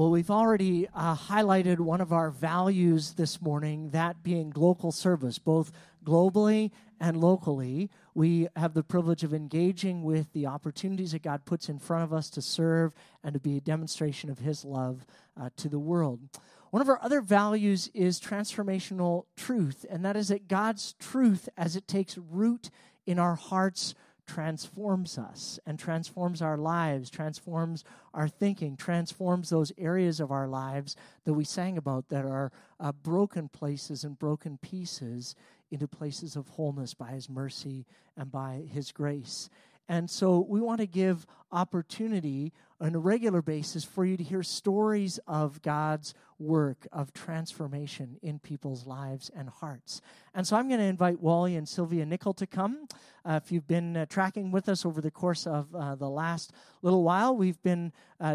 Well, we've already highlighted one of our values this morning, that being local service, both globally and locally. We have the privilege of engaging with the opportunities that God puts in front of us to serve and to be a demonstration of His love to the world. One of our other values is transformational truth, and that is that God's truth, as it takes root in our hearts, transforms us and transforms our lives, transforms our thinking, transforms those areas of our lives that we sang about that are broken places and broken pieces into places of wholeness by His mercy and by His grace. And so we want to give opportunity on a regular basis for you to hear stories of God's work of transformation in people's lives and hearts. And so I'm going to invite Wally and Sylvia Nickel to come. If you've been tracking with us over the course of the last little while, we've been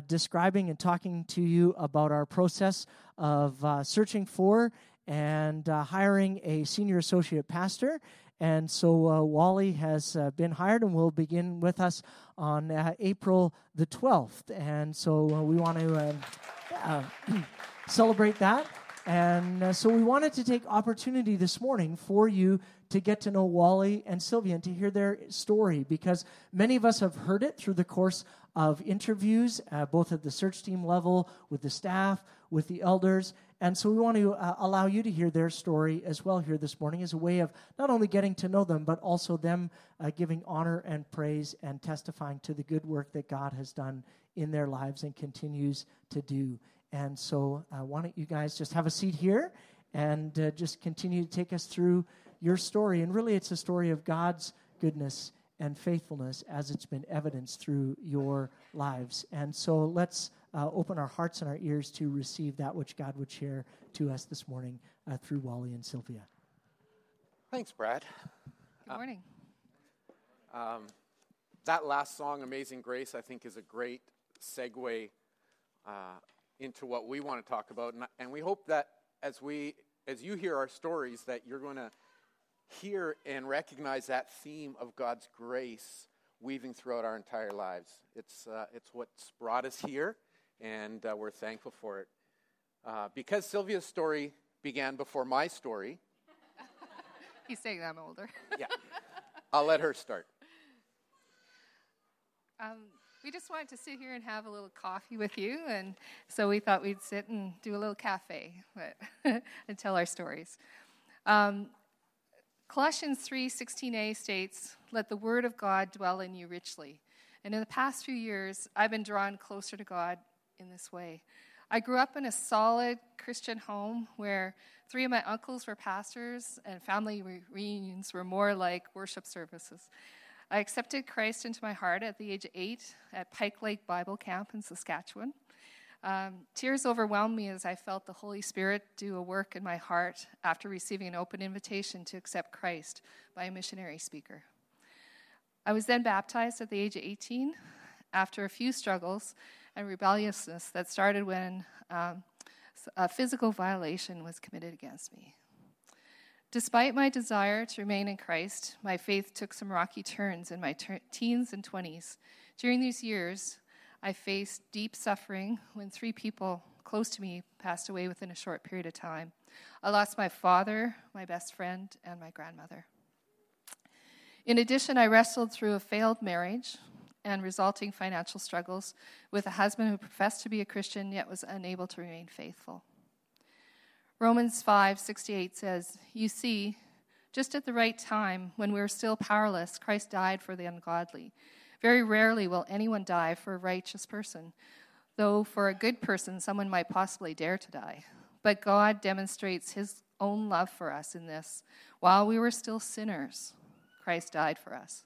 describing and talking to you about our process of searching for and hiring a senior associate pastor. And so Wally has been hired and will begin with us on April the 12th. And so we want to celebrate that. And so we wanted to take opportunity this morning for you to get to know Wally and Sylvia and to hear their story, because many of us have heard it through the course of interviews, both at the search team level, with the staff, with the elders. And so we want to allow you to hear their story as well here this morning as a way of not only getting to know them, but also them giving honor and praise and testifying to the good work that God has done in their lives and continues to do. And so why don't you guys just have a seat here and just continue to take us through your story. And really it's a story of God's goodness and faithfulness as it's been evidenced through your lives. And so let's open our hearts and our ears to receive that which God would share to us this morning through Wally and Sylvia. Thanks, Brad. Good morning. That last song, Amazing Grace, I think is a great segue into what we want to talk about. And we hope that as you hear our stories, that you're going to hear and recognize that theme of God's grace weaving throughout our entire lives. It's what's brought us here. And we're thankful for it. Because Sylvia's story began before my story. He's saying that I'm older. Yeah. I'll let her start. We just wanted to sit here and have a little coffee with you. And so we thought we'd sit and do a little cafe and tell our stories. Colossians 3:16a states, "Let the word of God dwell in you richly." And in the past few years, I've been drawn closer to God in this way. I grew up in a solid Christian home where three of my uncles were pastors and family reunions were more like worship services. I accepted Christ into my heart at the age of 8 at Pike Lake Bible Camp in Saskatchewan. Tears overwhelmed me as I felt the Holy Spirit do a work in my heart after receiving an open invitation to accept Christ by a missionary speaker. I was then baptized at the age of 18 after a few struggles and rebelliousness that started when a physical violation was committed against me. Despite my desire to remain in Christ, my faith took some rocky turns in my teens and 20s. During these years, I faced deep suffering when 3 people close to me passed away within a short period of time. I lost my father, my best friend, and my grandmother. In addition, I wrestled through a failed marriage and resulting financial struggles with a husband who professed to be a Christian yet was unable to remain faithful. Romans 5:68 says, "You see, just at the right time, when we were still powerless, Christ died for the ungodly. Very rarely will anyone die for a righteous person, though for a good person someone might possibly dare to die. But God demonstrates His own love for us in this. While we were still sinners, Christ died for us."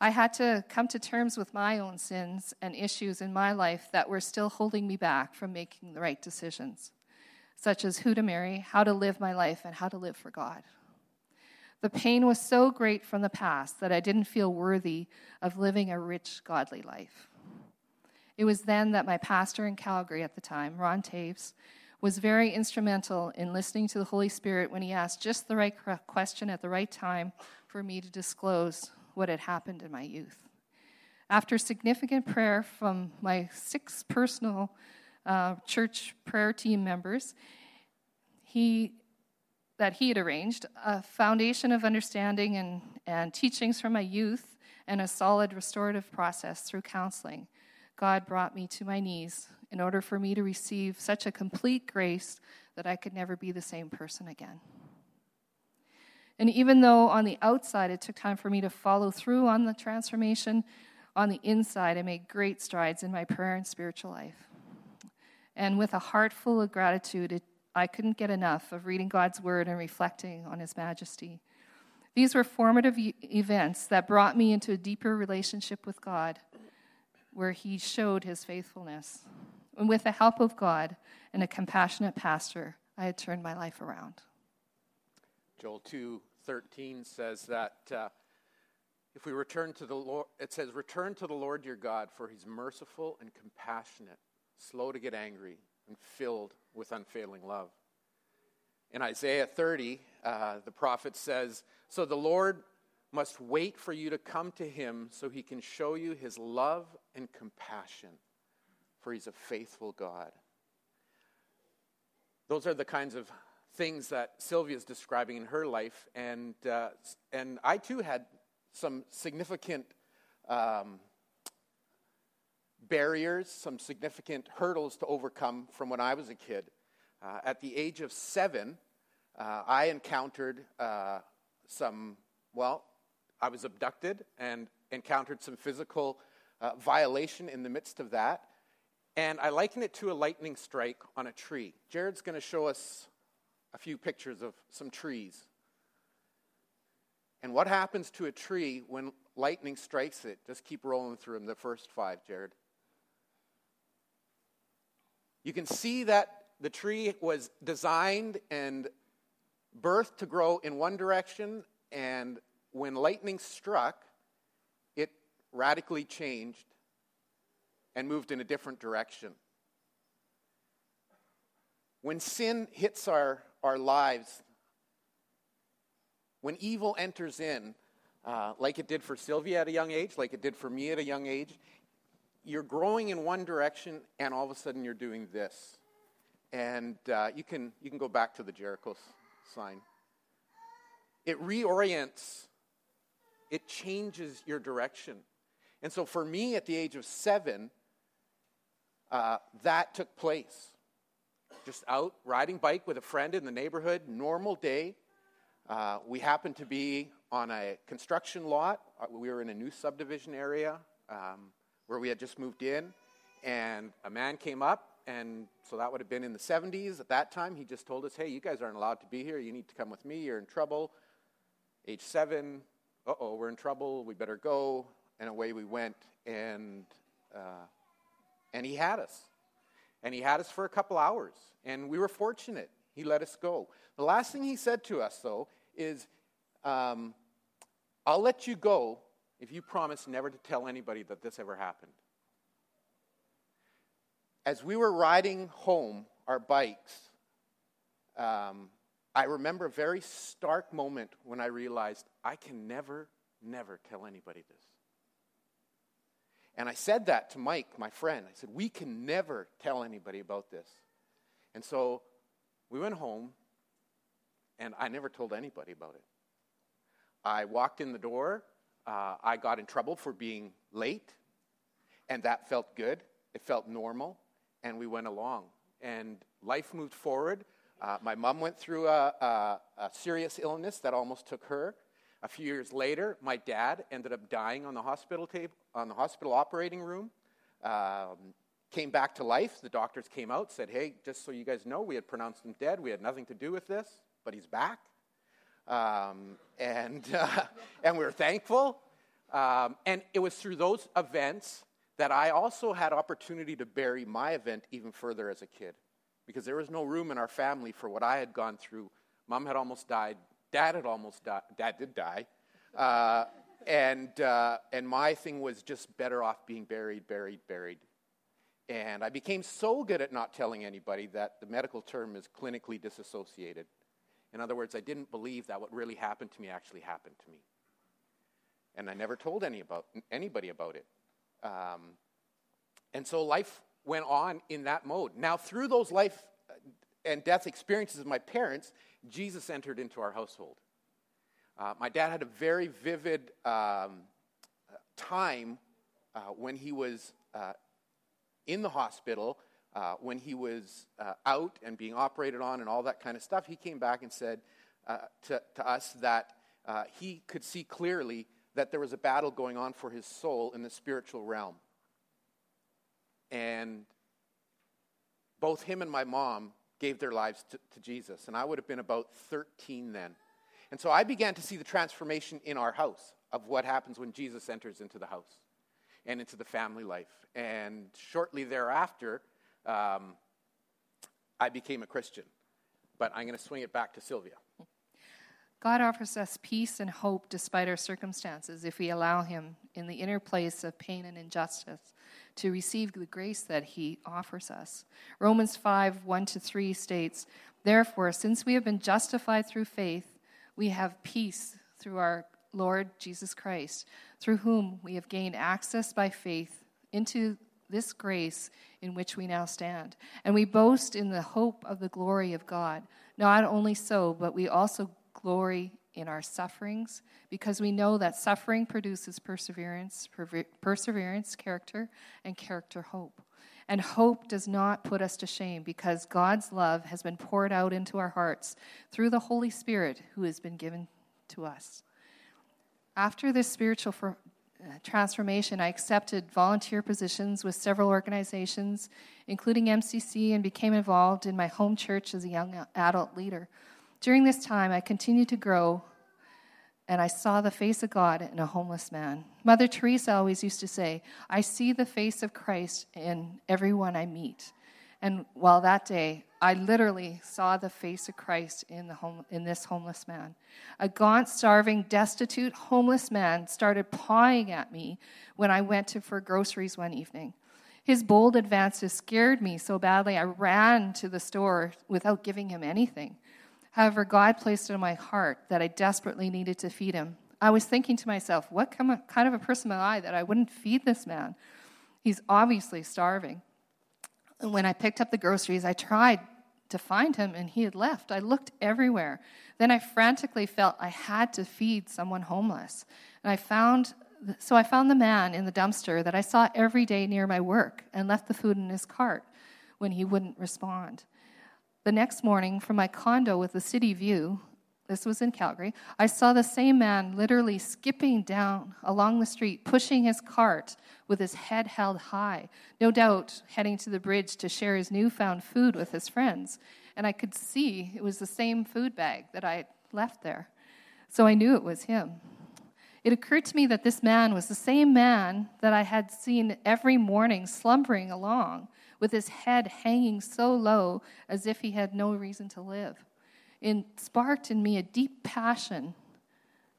I had to come to terms with my own sins and issues in my life that were still holding me back from making the right decisions, such as who to marry, how to live my life, and how to live for God. The pain was so great from the past that I didn't feel worthy of living a rich, godly life. It was then that my pastor in Calgary at the time, Ron Taves, was very instrumental in listening to the Holy Spirit when he asked just the right question at the right time for me to disclose what had happened in my youth. After significant prayer from my 6 personal church prayer team members that he had arranged, a foundation of understanding and teachings from my youth, and a solid restorative process through counseling. God brought me to my knees in order for me to receive such a complete grace that I could never be the same person again. And even though on the outside it took time for me to follow through on the transformation, on the inside I made great strides in my prayer and spiritual life. And with a heart full of gratitude, I couldn't get enough of reading God's word and reflecting on his majesty. These were formative events that brought me into a deeper relationship with God, where he showed his faithfulness. And with the help of God and a compassionate pastor, I had turned my life around. Joel 2:13 says that if we return to the Lord, it says, "Return to the Lord your God, for he's merciful and compassionate, slow to get angry, and filled with unfailing love." In Isaiah 30, the prophet says, "So the Lord must wait for you to come to him so he can show you his love and compassion, for he's a faithful God." Those are the kinds of things that Sylvia is describing in her life, and I too had some significant barriers, some significant hurdles to overcome from when I was a kid. At the age of 7, I encountered I was abducted and encountered some physical violation in the midst of that. And I liken it to a lightning strike on a tree. Jared's going to show us a few pictures of some trees. And what happens to a tree when lightning strikes it? Just keep rolling through them, the first 5, Jared. You can see that the tree was designed and birthed to grow in one direction, and when lightning struck, it radically changed and moved in a different direction. When sin hits our lives, when evil enters in, like it did for Sylvia at a young age, like it did for me at a young age, you're growing in one direction, and all of a sudden you're doing this. And you can go back to the Jericho sign. It reorients, it changes your direction. And so for me at the age of 7, that took place. Just out riding bike with a friend in the neighborhood, normal day. We happened to be on a construction lot. We were in a new subdivision area where we had just moved in. And a man came up, and so that would have been in the 70s. At that time, he just told us, "Hey, you guys aren't allowed to be here. You need to come with me. You're in trouble." Age 7, we're in trouble, we better go, and away we went, and he had us. And he had us for a couple hours, and we were fortunate. He let us go. The last thing he said to us, though, is, "I'll let you go if you promise never to tell anybody that this ever happened." As we were riding home, our bikes, I remember a very stark moment when I realized I can never, never tell anybody this. And I said that to Mike, my friend. I said, "We can never tell anybody about this." And so we went home, and I never told anybody about it. I walked in the door. I got in trouble for being late, and that felt good. It felt normal, and we went along. And life moved forward. My mom went through a serious illness that almost took her. A few years later, my dad ended up dying on the hospital table, on the hospital operating room. Came back to life. The doctors came out, said, "Hey, just so you guys know, we had pronounced him dead. We had nothing to do with this, but he's back." And we were thankful. And it was through those events that I also had opportunity to bury my event even further as a kid, because there was no room in our family for what I had gone through. Mom had almost died. Dad had almost died. Dad did die. And my thing was just better off being buried. And I became so good at not telling anybody that the medical term is clinically disassociated. In other words, I didn't believe that what really happened to me actually happened to me. And I never told anybody about it. And so life went on in that mode. Now, through those life and death experiences of my parents, Jesus entered into our household. My dad had a very vivid time when he was in the hospital, when he was out and being operated on and all that kind of stuff. He came back and said to us that he could see clearly that there was a battle going on for his soul in the spiritual realm. And both him and my mom gave their lives to Jesus. And I would have been about 13 then. And so I began to see the transformation in our house of what happens when Jesus enters into the house and into the family life. And shortly thereafter, I became a Christian. But I'm going to swing it back to Sylvia. God offers us peace and hope despite our circumstances if we allow him in the inner place of pain and injustice to receive the grace that he offers us. Romans 5:1-3 states, "Therefore, since we have been justified through faith, we have peace through our Lord Jesus Christ, through whom we have gained access by faith into this grace in which we now stand. And we boast in the hope of the glory of God. Not only so, but we also glory in our sufferings, because we know that suffering produces perseverance, perseverance, character, and character, hope. And hope does not put us to shame, because God's love has been poured out into our hearts through the Holy Spirit who has been given to us." After this spiritual transformation, I accepted volunteer positions with several organizations, including MCC, and became involved in my home church as a young adult leader. During this time, I continued to grow, and I saw the face of God in a homeless man. Mother Teresa always used to say, "I see the face of Christ in everyone I meet." And while that day, I literally saw the face of Christ in this homeless man. A gaunt, starving, destitute, homeless man started pawing at me when I went for groceries one evening. His bold advances scared me so badly I ran to the store without giving him anything. However, God placed it in my heart that I desperately needed to feed him. I was thinking to myself, what kind of a person am I that I wouldn't feed this man? He's obviously starving. And when I picked up the groceries, I tried to find him, and he had left. I looked everywhere. Then I frantically felt I had to feed someone homeless. And I found the man in the dumpster that I saw every day near my work and left the food in his cart when he wouldn't respond. The next morning, from my condo with the city view, this was in Calgary, I saw the same man literally skipping down along the street, pushing his cart with his head held high, no doubt heading to the bridge to share his newfound food with his friends. And I could see it was the same food bag that I had left there. So I knew it was him. It occurred to me that this man was the same man that I had seen every morning slumbering along, with his head hanging so low as if he had no reason to live. It sparked in me a deep passion.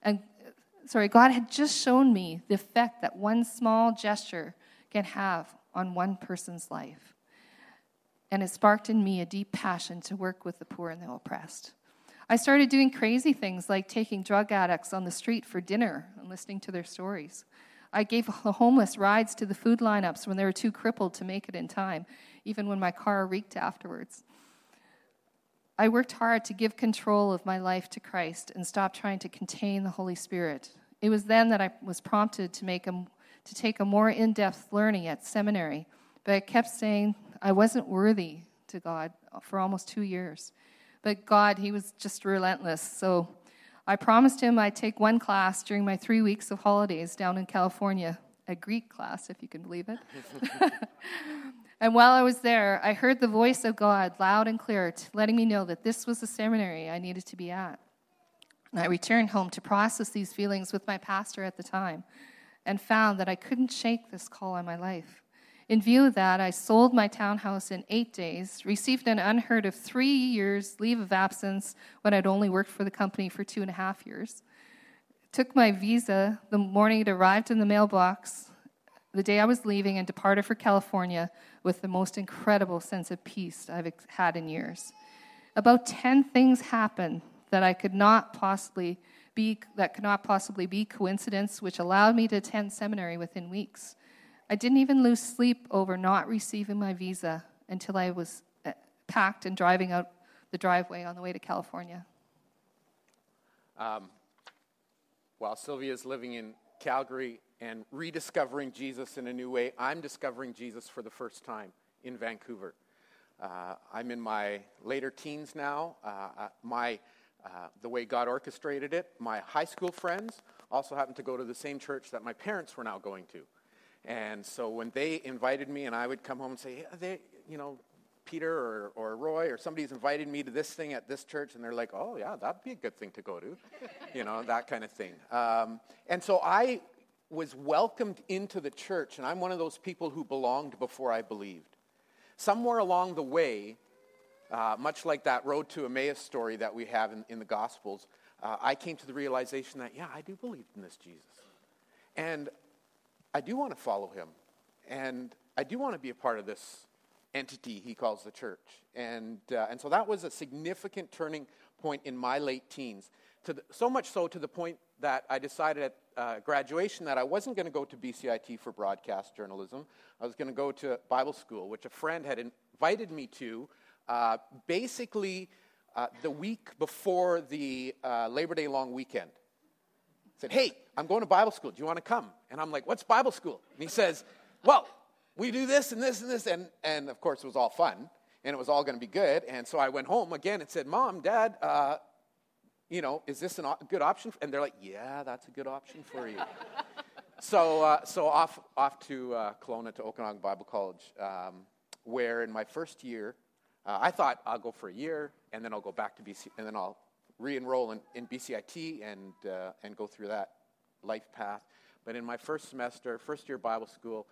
God had just shown me the effect that one small gesture can have on one person's life. And it sparked in me a deep passion to work with the poor and the oppressed. I started doing crazy things like taking drug addicts on the street for dinner and listening to their stories. I gave the homeless rides to the food lineups when they were too crippled to make it in time, even when my car reeked afterwards. I worked hard to give control of my life to Christ and stop trying to contain the Holy Spirit. It was then that I was prompted to take a more in-depth learning at seminary, but I kept saying I wasn't worthy to God for almost 2 years. But God, he was just relentless, so I promised him I'd take one class during my 3 weeks of holidays down in California, a Greek class, if you can believe it. And while I was there, I heard the voice of God loud and clear, letting me know that this was the seminary I needed to be at. And I returned home to process these feelings with my pastor at the time and found that I couldn't shake this call on my life. In view of that, I sold my townhouse in 8 days, received an unheard of 3 years leave of absence when I'd only worked for the company for 2.5 years. Took my visa the morning it arrived in the mailbox, the day I was leaving, and departed for California with the most incredible sense of peace I've had in years. About 10 things happened that could not possibly be coincidence, which allowed me to attend seminary within weeks. I didn't even lose sleep over not receiving my visa until I was packed and driving out the driveway on the way to California. While Sylvia's living in Calgary and rediscovering Jesus in a new way, I'm discovering Jesus for the first time in Vancouver. I'm in my later teens now. The way God orchestrated it, my high school friends also happened to go to the same church that my parents were now going to. And so when they invited me, and I would come home and say, yeah, Peter or Roy or somebody's invited me to this thing at this church, and they're like, oh, yeah, that'd be a good thing to go to, that kind of thing. And so I was welcomed into the church, and I'm one of those people who belonged before I believed. Somewhere along the way, much like that Road to Emmaus story that we have in the Gospels, I came to the realization that, I do believe in this Jesus. And I do want to follow him. And I do want to be a part of this entity he calls the church. And so that was a significant turning point in my late teens, so much so to the point that I decided at graduation that I wasn't going to go to BCIT for broadcast journalism. I was going to go to Bible school, which a friend had invited me to the week before the Labor Day long weekend. I said, hey, I'm going to Bible school. Do you want to come? And I'm like, what's Bible school? And he says, well, we do this and this and this. And of course, it was all fun, and it was all going to be good. And so I went home again and said, Mom, Dad, is this a good option? And they're like, yeah, that's a good option for you. So off to Kelowna, to Okanagan Bible College, where in my first year, I thought I'll go for a year, and then I'll go back to BC, and then I'll re-enroll in BCIT and go through that life path. But in my first semester, first year Bible school,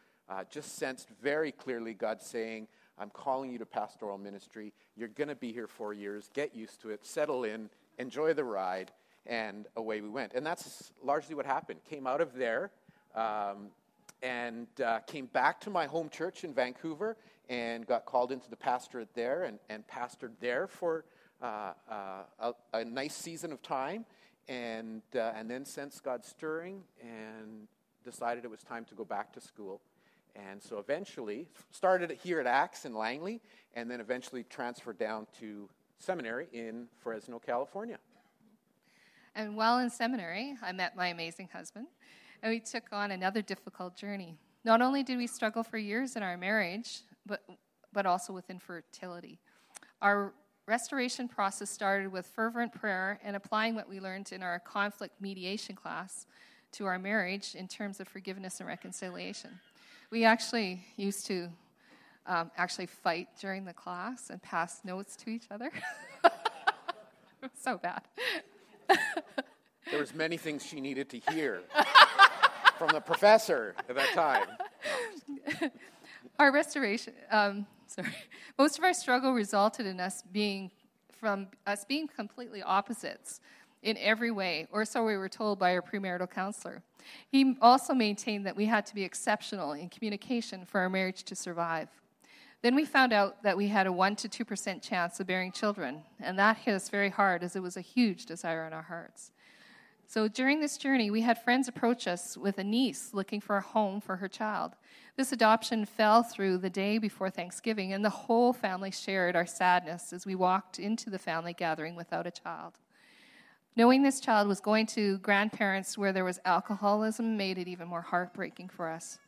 just sensed very clearly God saying, I'm calling you to pastoral ministry. You're going to be here 4 years. Get used to it. Settle in. Enjoy the ride. And away we went. And that's largely what happened. Came out of there and came back to my home church in Vancouver and got called into the pastorate there and pastored there for a nice season of time. And then sensed God stirring and decided it was time to go back to school. And so eventually, started here at Acts in Langley, and then eventually transferred down to seminary in Fresno, California. And while in seminary, I met my amazing husband, and we took on another difficult journey. Not only did we struggle for years in our marriage, but also with infertility. Our restoration process started with fervent prayer and applying what we learned in our conflict mediation class to our marriage in terms of forgiveness and reconciliation. We actually used to fight during the class and pass notes to each other. It was so bad. There was many things she needed to hear from the professor at that time. Our restoration, most of our struggle resulted in us being completely opposites in every way, or so we were told by our premarital counselor. He also maintained that we had to be exceptional in communication for our marriage to survive. Then we found out that we had a 1% to 2% chance of bearing children, and that hit us very hard as it was a huge desire in our hearts. So during this journey, we had friends approach us with a niece looking for a home for her child. This adoption fell through the day before Thanksgiving, and the whole family shared our sadness as we walked into the family gathering without a child. Knowing this child was going to grandparents where there was alcoholism made it even more heartbreaking for us.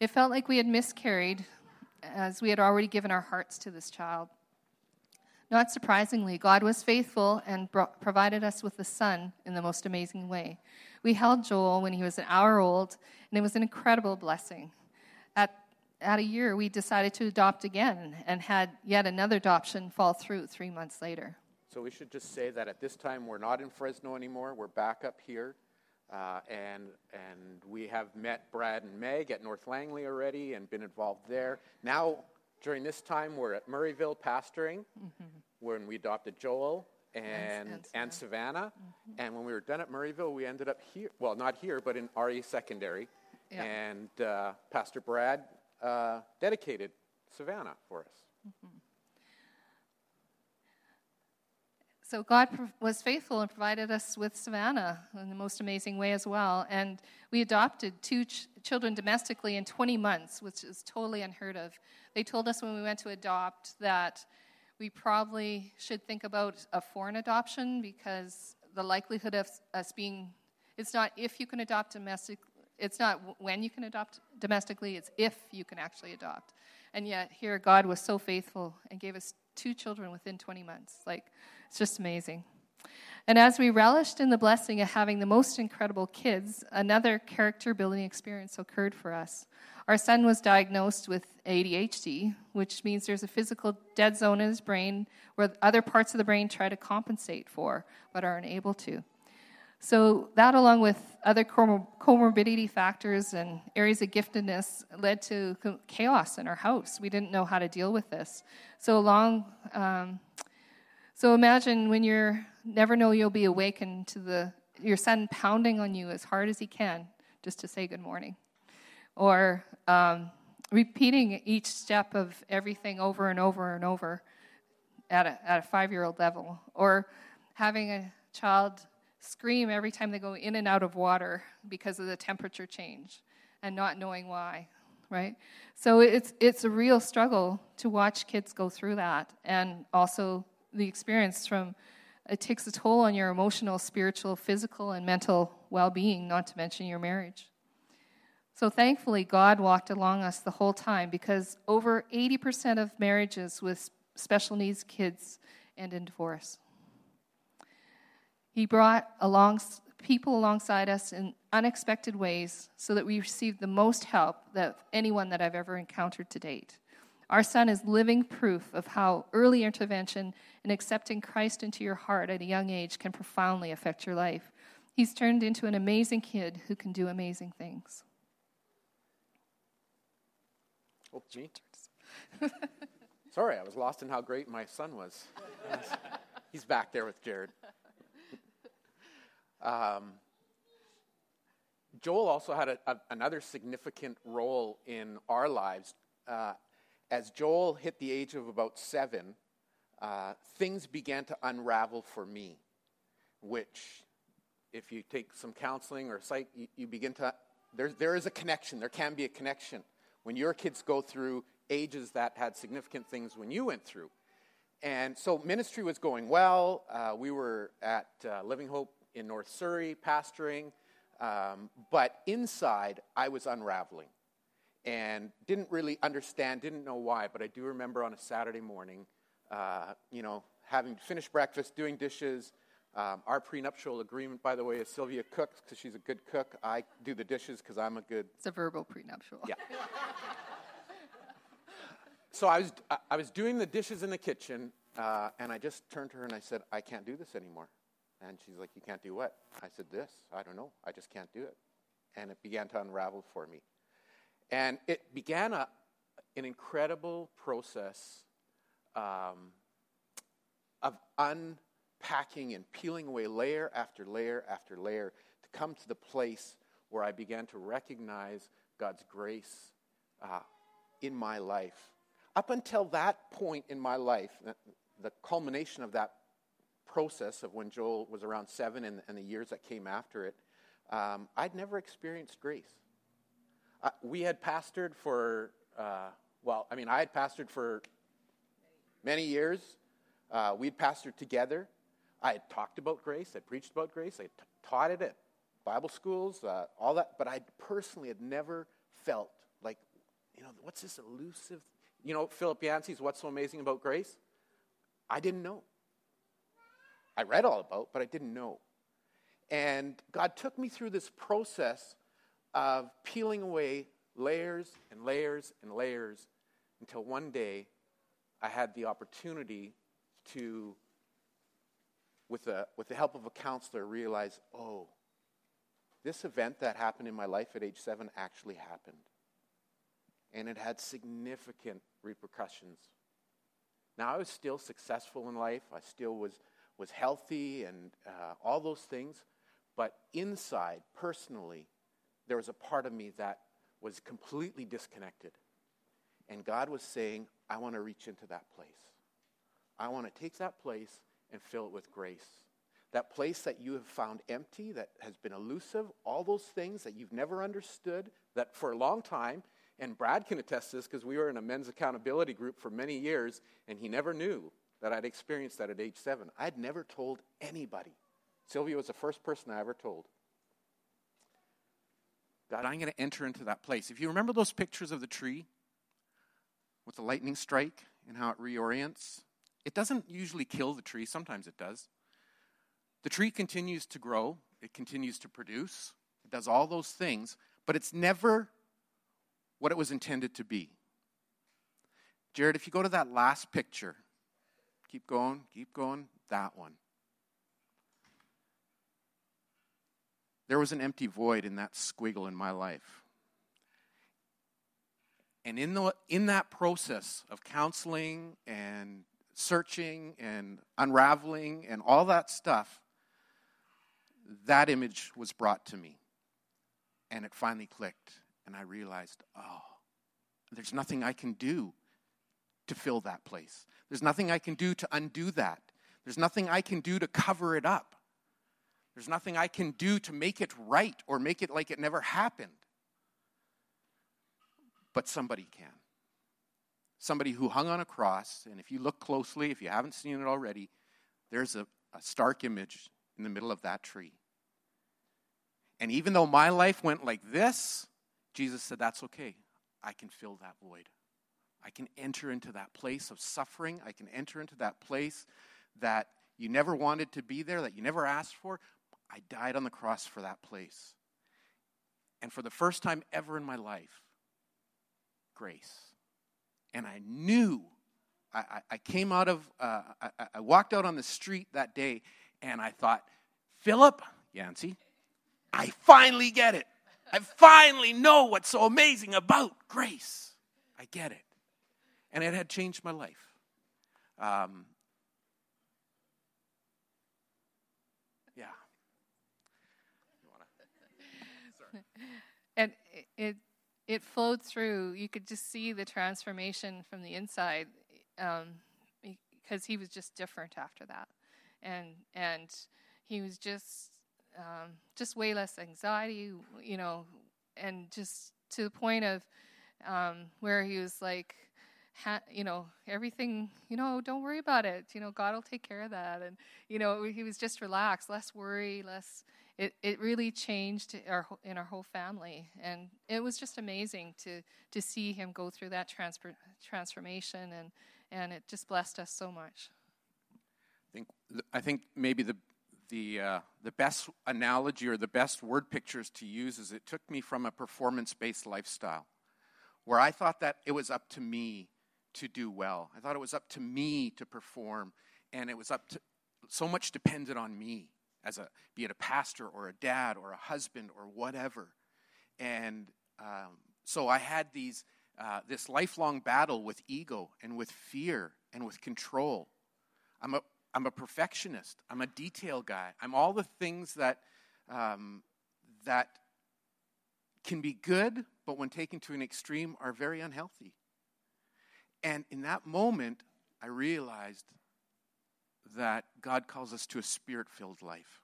It felt like we had miscarried, as we had already given our hearts to this child. Not surprisingly, God was faithful and provided us with a son in the most amazing way. We held Joel when he was an hour old, and it was an incredible blessing. At a year, we decided to adopt again and had yet another adoption fall through 3 months later. So we should just say that at this time, we're not in Fresno anymore. We're back up here. And we have met Brad and Meg at North Langley already and been involved there. Now, during this time, we're at Murrayville pastoring, when we adopted Joel and Savannah. Mm-hmm. And when we were done at Murrayville, we ended up here. Well, not here, but in RE Secondary. Yeah. And Pastor Brad dedicated Savannah for us. Mm-hmm. So God was faithful and provided us with Savannah in the most amazing way as well. And we adopted two children domestically in 20 months, which is totally unheard of. They told us when we went to adopt that we probably should think about a foreign adoption because the likelihood of us being, it's not if you can adopt domestically, it's not when you can adopt domestically, it's if you can actually adopt. And yet here God was so faithful and gave us two children within 20 months. Like, it's just amazing. And as we relished in the blessing of having the most incredible kids, another character-building experience occurred for us. Our son was diagnosed with ADHD, which means there's a physical dead zone in his brain where other parts of the brain try to compensate for but are unable to. So that, along with other comorbidity factors and areas of giftedness, led to chaos in our house. We didn't know how to deal with this. So imagine when you're never know you'll be awakened to your son pounding on you as hard as he can just to say good morning, or repeating each step of everything over and over and over at a 5-year-old level, or having a child scream every time they go in and out of water because of the temperature change and not knowing why, right? So it's a real struggle to watch kids go through that, and also the experience from it takes a toll on your emotional, spiritual, physical, and mental well-being, not to mention your marriage. So thankfully, God walked along us the whole time, because over 80% of marriages with special needs kids end in divorce. He brought along people alongside us in unexpected ways so that we received the most help that anyone that I've ever encountered to date. Our son is living proof of how early intervention and accepting Christ into your heart at a young age can profoundly affect your life. He's turned into an amazing kid who can do amazing things. Oh, gee. Sorry, I was lost in how great my son was. He's back there with Jared. Joel also had another significant role in our lives. As Joel hit the age of about 7, things began to unravel for me, which, if you take some counseling or psych, you begin to, there is a connection. There can be a connection when your kids go through ages that had significant things when you went through. And so ministry was going well. We were at Living Hope in North Surrey, pastoring, but inside I was unraveling and didn't really understand, didn't know why, but I do remember on a Saturday morning, having finished breakfast, doing dishes. Our prenuptial agreement, by the way, is Sylvia cooks because she's a good cook. I do the dishes because I'm a good... It's a verbal prenuptial. Yeah. So I was doing the dishes in the kitchen, and I just turned to her and I said, I can't do this anymore. And she's like, you can't do what? I said, this. I don't know. I just can't do it. And it began to unravel for me. And it began an incredible process of unpacking and peeling away layer after layer after layer to come to the place where I began to recognize God's grace in my life. Up until that point in my life, the culmination of that process of when Joel was around 7 and the years that came after it, I'd never experienced grace. We had pastored for, I had pastored for many years. We'd pastored together. I had talked about grace. I preached about grace. I taught it at Bible schools, all that. But I personally had never felt like, what's this elusive? Philip Yancey's What's So Amazing About Grace? I didn't know. I read all about, but I didn't know. And God took me through this process of peeling away layers and layers and layers until one day I had the opportunity to, with the help of a counselor, realize, oh, this event that happened in my life at age 7 actually happened. And it had significant repercussions. Now, I was still successful in life. I still was healthy and all those things, but inside, personally, there was a part of me that was completely disconnected. And God was saying, I want to reach into that place. I want to take that place and fill it with grace. That place that you have found empty, that has been elusive, all those things that you've never understood, that for a long time, and Brad can attest to this because we were in a men's accountability group for many years, and he never knew that I'd experienced that at age 7. I'd never told anybody. Sylvia was the first person I ever told. God, I'm going to enter into that place. If you remember those pictures of the tree with the lightning strike and how it reorients, it doesn't usually kill the tree. Sometimes it does. The tree continues to grow. It continues to produce. It does all those things, but it's never what it was intended to be. Jared, if you go to that last picture, keep going, that one. There was an empty void in that squiggle in my life. And in that process of counseling and searching and unraveling and all that stuff, that image was brought to me. And it finally clicked. And I realized, oh, there's nothing I can do to fill that place. There's nothing I can do to undo that. There's nothing I can do to cover it up. There's nothing I can do to make it right or make it like it never happened. But somebody can. Somebody who hung on a cross, and if you look closely, if you haven't seen it already, there's a stark image in the middle of that tree. And even though my life went like this, Jesus said, that's okay. I can fill that void. I can enter into that place of suffering. I can enter into that place that you never wanted to be there, that you never asked for. I died on the cross for that place. And for the first time ever in my life, grace. And I knew, I came out of, I walked out on the street that day, and I thought, Philip Yancey, I finally get it. I finally know what's so amazing about grace. I get it. And it had changed my life. Yeah. Sorry. And it flowed through. You could just see the transformation from the inside, because he was just different after that. And he was just way less anxiety, you know, and just to the point of where he was like, you know, everything, you know, don't worry about it. You know, God will take care of that. And, you know, he was just relaxed, less worry, less. It really changed in our whole family. And it was just amazing to see him go through that transformation. And it just blessed us so much. I think maybe the best analogy or the best word pictures to use is it took me from a performance-based lifestyle where I thought that it was up to me to do well. I thought it was up to me to perform, and it was up to, so much depended on me, as be it a pastor or a dad or a husband or whatever. And so I had this lifelong battle with ego and with fear and with control. I'm a perfectionist. I'm a detail guy. I'm all the things that can be good, but when taken to an extreme, are very unhealthy. And in that moment, I realized that God calls us to a spirit-filled life.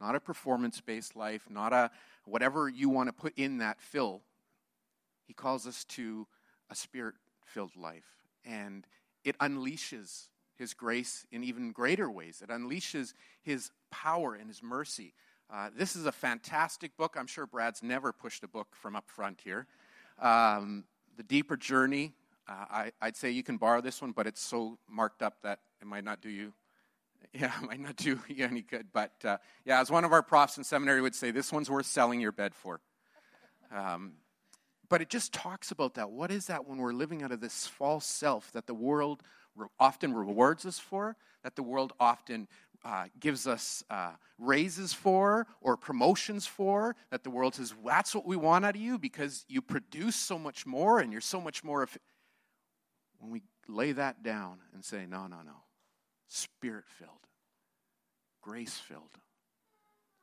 Not a performance-based life, not a whatever you want to put in that fill. He calls us to a spirit-filled life. And it unleashes His grace in even greater ways. It unleashes His power and His mercy. This is a fantastic book. I'm sure Brad's never pushed a book from up front here. The Deeper Journey. I'd say you can borrow this one, but it's so marked up that it might not do you. Yeah, it might not do you any good. But yeah, as one of our profs in seminary would say, this one's worth selling your bed for. But it just talks about that. What is that when we're living out of this false self that the world often rewards us for, that the world often gives us raises for or promotions for, that the world says, well, that's what we want out of you because you produce so much more and you're so much more. When we lay that down and say, no, spirit-filled, grace-filled,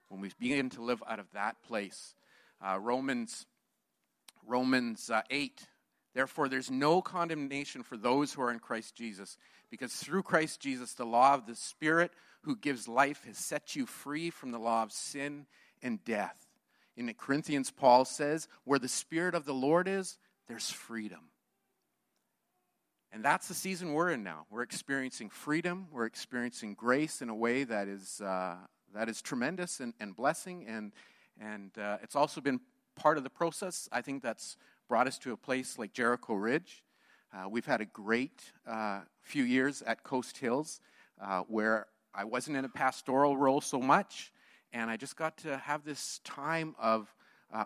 when we begin to live out of that place. Romans 8 Therefore, there's no condemnation for those who are in Christ Jesus, because through Christ Jesus, the law of the Spirit who gives life has set you free from the law of sin and death. In Corinthians, Paul says, where the Spirit of the Lord is, there's freedom. And that's the season we're in now. We're experiencing freedom. We're experiencing grace in a way that is tremendous and blessing. And it's also been part of the process, I think, that's brought us to a place like Jericho Ridge. We've had a great few years at Coast Hills where I wasn't in a pastoral role so much, and I just got to have this time of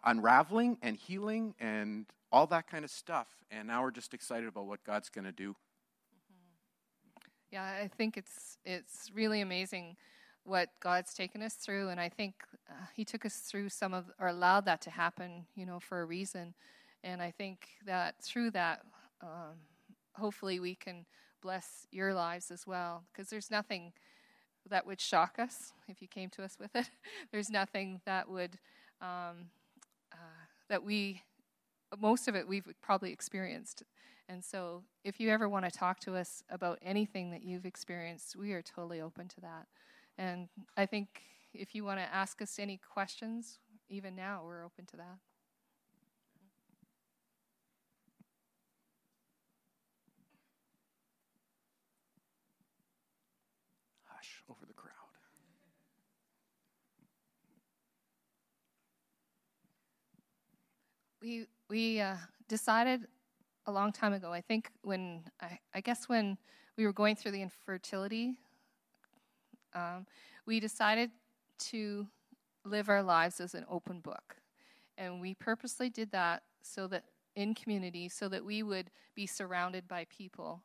unraveling and healing and all that kind of stuff, and now we're just excited about what God's going to do. Yeah, I think it's really amazing what God's taken us through, and I think he took us through some of, or allowed that to happen, for a reason. And I think that through that, hopefully we can bless your lives as well, because there's nothing that would shock us if you came to us with it. There's nothing that would, most of it we've probably experienced. And so if you ever want to talk to us about anything that you've experienced, we are totally open to that. And I think if you want to ask us any questions, even now, we're open to that. Over the crowd. We decided a long time ago, I think when we were going through the infertility, we decided to live our lives as an open book. And we purposely did that so that in community, so that we would be surrounded by people.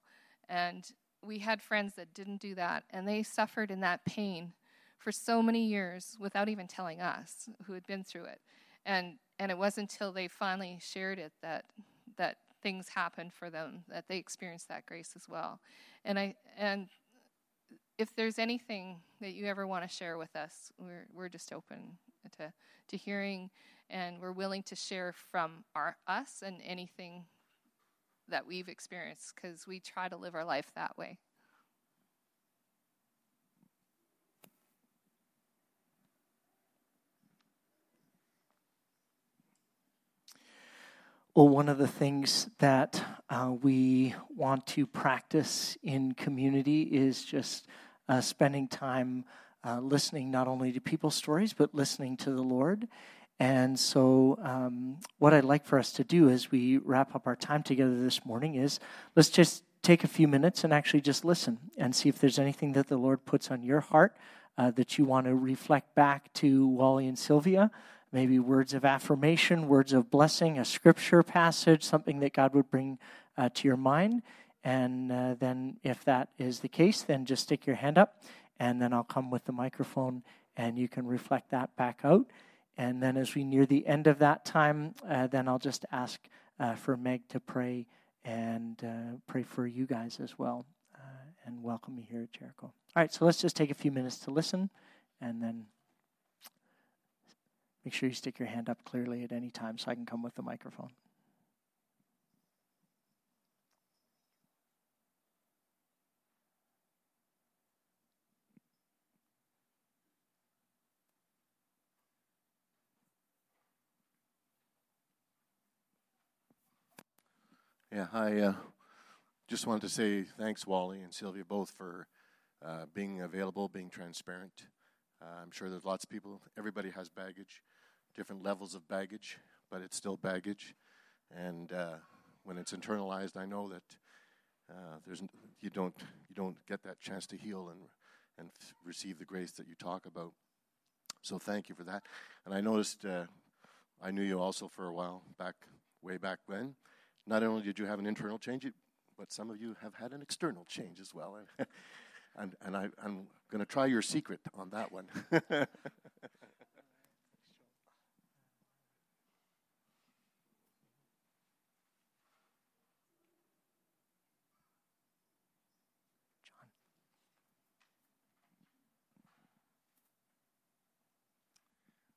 And we had friends that didn't do that, and they suffered in that pain for so many years without even telling us who had been through it. And it wasn't until they finally shared it that things happened for them, that they experienced that grace as well. And if there's anything that you ever want to share with us, we're just open to hearing, and we're willing to share from us and anything that we've experienced, because we try to live our life that way. Well, one of the things that we want to practice in community is just spending time listening not only to people's stories, but listening to the Lord. And so what I'd like for us to do as we wrap up our time together this morning is let's just take a few minutes and actually just listen and see if there's anything that the Lord puts on your heart that you want to reflect back to Wally and Sylvia, maybe words of affirmation, words of blessing, a scripture passage, something that God would bring to your mind. And then if that is the case, then just stick your hand up, and then I'll come with the microphone, and you can reflect that back out. And then as we near the end of that time, then I'll just ask for Meg to pray and pray for you guys as well and welcome you here at Jericho. All right, so let's just take a few minutes to listen, and then make sure you stick your hand up clearly at any time so I can come with the microphone. Yeah, I just wanted to say thanks, Wally and Sylvia, both for being available, being transparent. I'm sure there's lots of people. Everybody has baggage, different levels of baggage, but it's still baggage. And when it's internalized, I know that you don't get that chance to heal and receive the grace that you talk about. So thank you for that. And I noticed I knew you also for a while way back when. Not only did you have an internal change, but some of you have had an external change as well. And I'm going to try your secret on that one.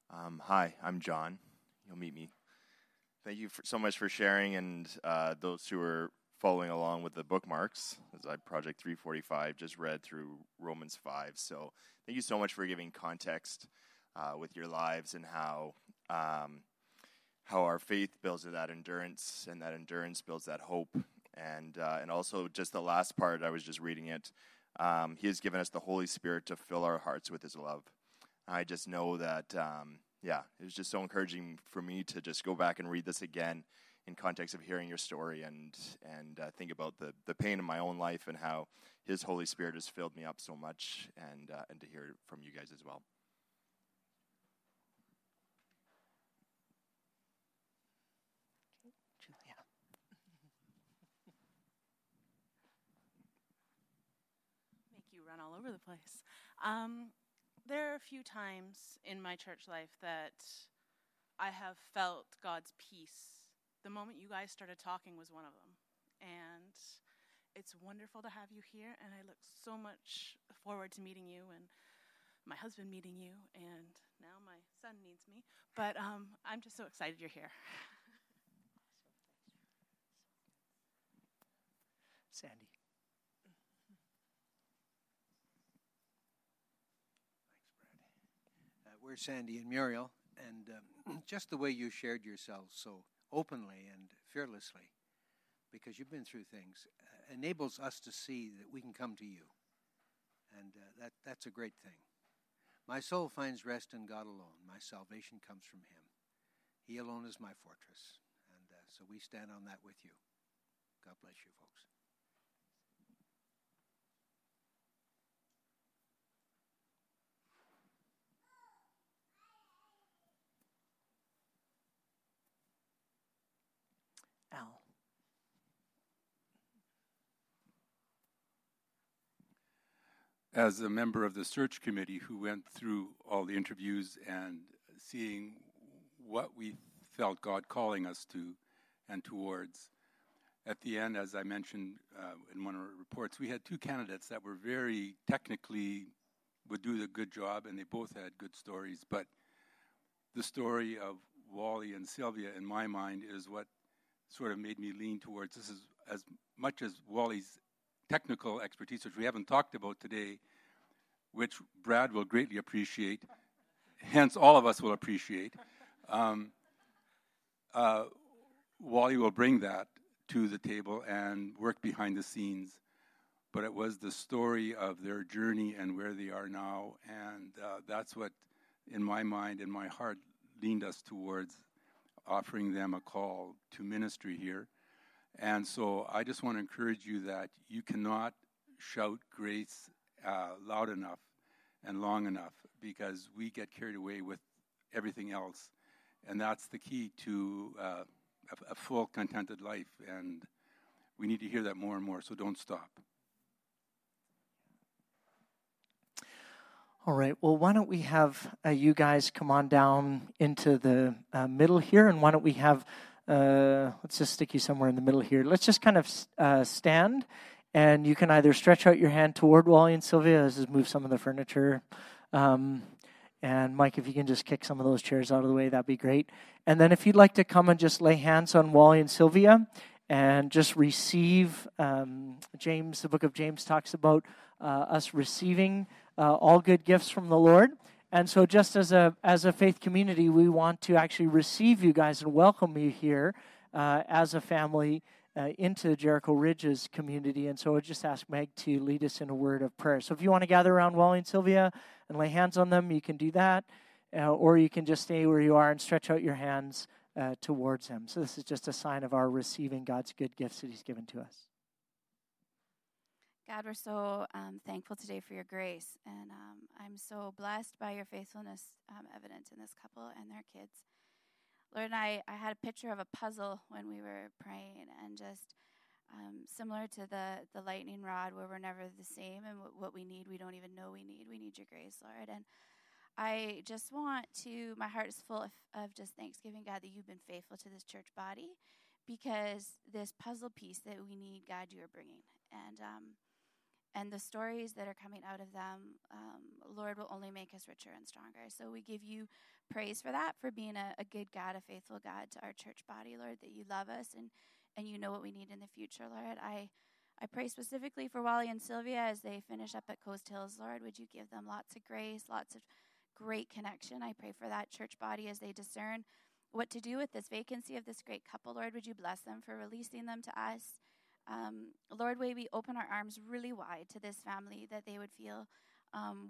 John. Hi, I'm John. You'll meet me. Thank you so much for sharing, and those who are following along with the bookmarks, as I Project 345 just read through Romans 5. So thank you so much for giving context with your lives and how our faith builds that endurance, and that endurance builds that hope. And also just the last part, I was just reading it. He has given us the Holy Spirit to fill our hearts with his love. I just know that, it was just so encouraging for me to just go back and read this again in context of hearing your story and think about the pain in my own life and how his Holy Spirit has filled me up so much, and to hear from you guys as well. All over the place. There are a few times in my church life that I have felt God's peace. The moment you guys started talking was one of them. And it's wonderful to have you here, and I look so much forward to meeting you and my husband meeting you, and now my son needs me. But I'm just so excited you're here. Sandy. We're Sandy and Muriel, and just the way you shared yourselves so openly and fearlessly, because you've been through things, enables us to see that we can come to you, and that's a great thing. My soul finds rest in God alone. My salvation comes from him. He alone is my fortress, and so we stand on that with you. God bless you, folks. As a member of the search committee who went through all the interviews and seeing what we felt God calling us to and towards, at the end, as I mentioned in one of our reports, we had two candidates that were very technically would do the good job, and they both had good stories. But the story of Wally and Sylvia, in my mind, is what sort of made me lean towards this. Is as much as Wally's technical expertise, which we haven't talked about today, which Brad will greatly appreciate, hence all of us will appreciate. Wally will bring that to the table and work behind the scenes. But it was the story of their journey and where they are now, and that's what, in my mind and my heart, leaned us towards offering them a call to ministry here. And so I just want to encourage you that you cannot shout grace loud enough and long enough, because we get carried away with everything else. And that's the key to a full, contented life. And we need to hear that more and more, so don't stop. All right, well, why don't we have you guys come on down into the middle here, and why don't we have... let's just stick you somewhere in the middle here. Let's just kind of stand, and you can either stretch out your hand toward Wally and Sylvia. Let's just move some of the furniture. And Mike, if you can just kick some of those chairs out of the way, that'd be great. And then if you'd like to come and just lay hands on Wally and Sylvia and just receive, James, the book of James talks about us receiving all good gifts from the Lord. And so just as a faith community, we want to actually receive you guys and welcome you here as a family into the Jericho Ridges community. And so I just ask Meg to lead us in a word of prayer. So if you want to gather around Wally and Sylvia and lay hands on them, you can do that. Or you can just stay where you are and stretch out your hands towards them. So this is just a sign of our receiving God's good gifts that he's given to us. God, we're so thankful today for your grace, and I'm so blessed by your faithfulness evident in this couple and their kids. Lord, and I had a picture of a puzzle when we were praying, and just similar to the lightning rod, where we're never the same, and what we need, we don't even know we need. We need your grace, Lord, and I just want to, my heart is full of just thanksgiving, God, that you've been faithful to this church body, because this puzzle piece that we need, God, you are bringing, and And the stories that are coming out of them, Lord, will only make us richer and stronger. So we give you praise for that, for being a good God, a faithful God to our church body, Lord, that you love us and you know what we need in the future, Lord. I pray specifically for Wally and Sylvia as they finish up at Coast Hills, Lord. Would you give them lots of grace, lots of great connection? I pray for that church body as they discern what to do with this vacancy of this great couple, Lord. Would you bless them for releasing them to us? Lord, may we open our arms really wide to this family, that they would feel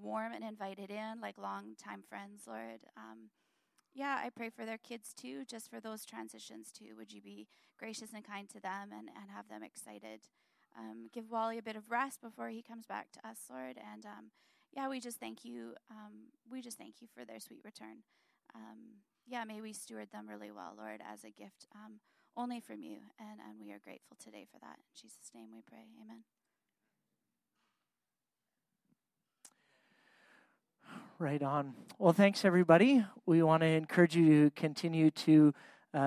warm and invited in like longtime friends, Lord. I pray for their kids too, just for those transitions too. Would you be gracious and kind to them and have them excited? Give Wally a bit of rest before he comes back to us, Lord. And we just thank you. We just thank you for their sweet return. May we steward them really well, Lord, as a gift only from you. And we are grateful today for that. In Jesus' name we pray. Amen. Right on. Well, thanks, everybody. We want to encourage you to continue to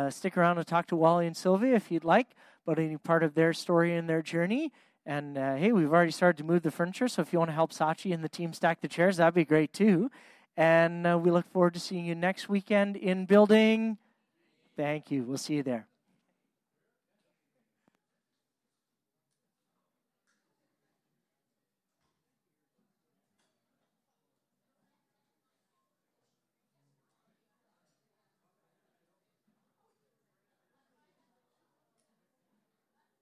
stick around and talk to Wally and Sylvia if you'd like about any part of their story and their journey. And, we've already started to move the furniture, so if you want to help Sachi and the team stack the chairs, that'd be great, too. And we look forward to seeing you next weekend in building. Thank you. We'll see you there.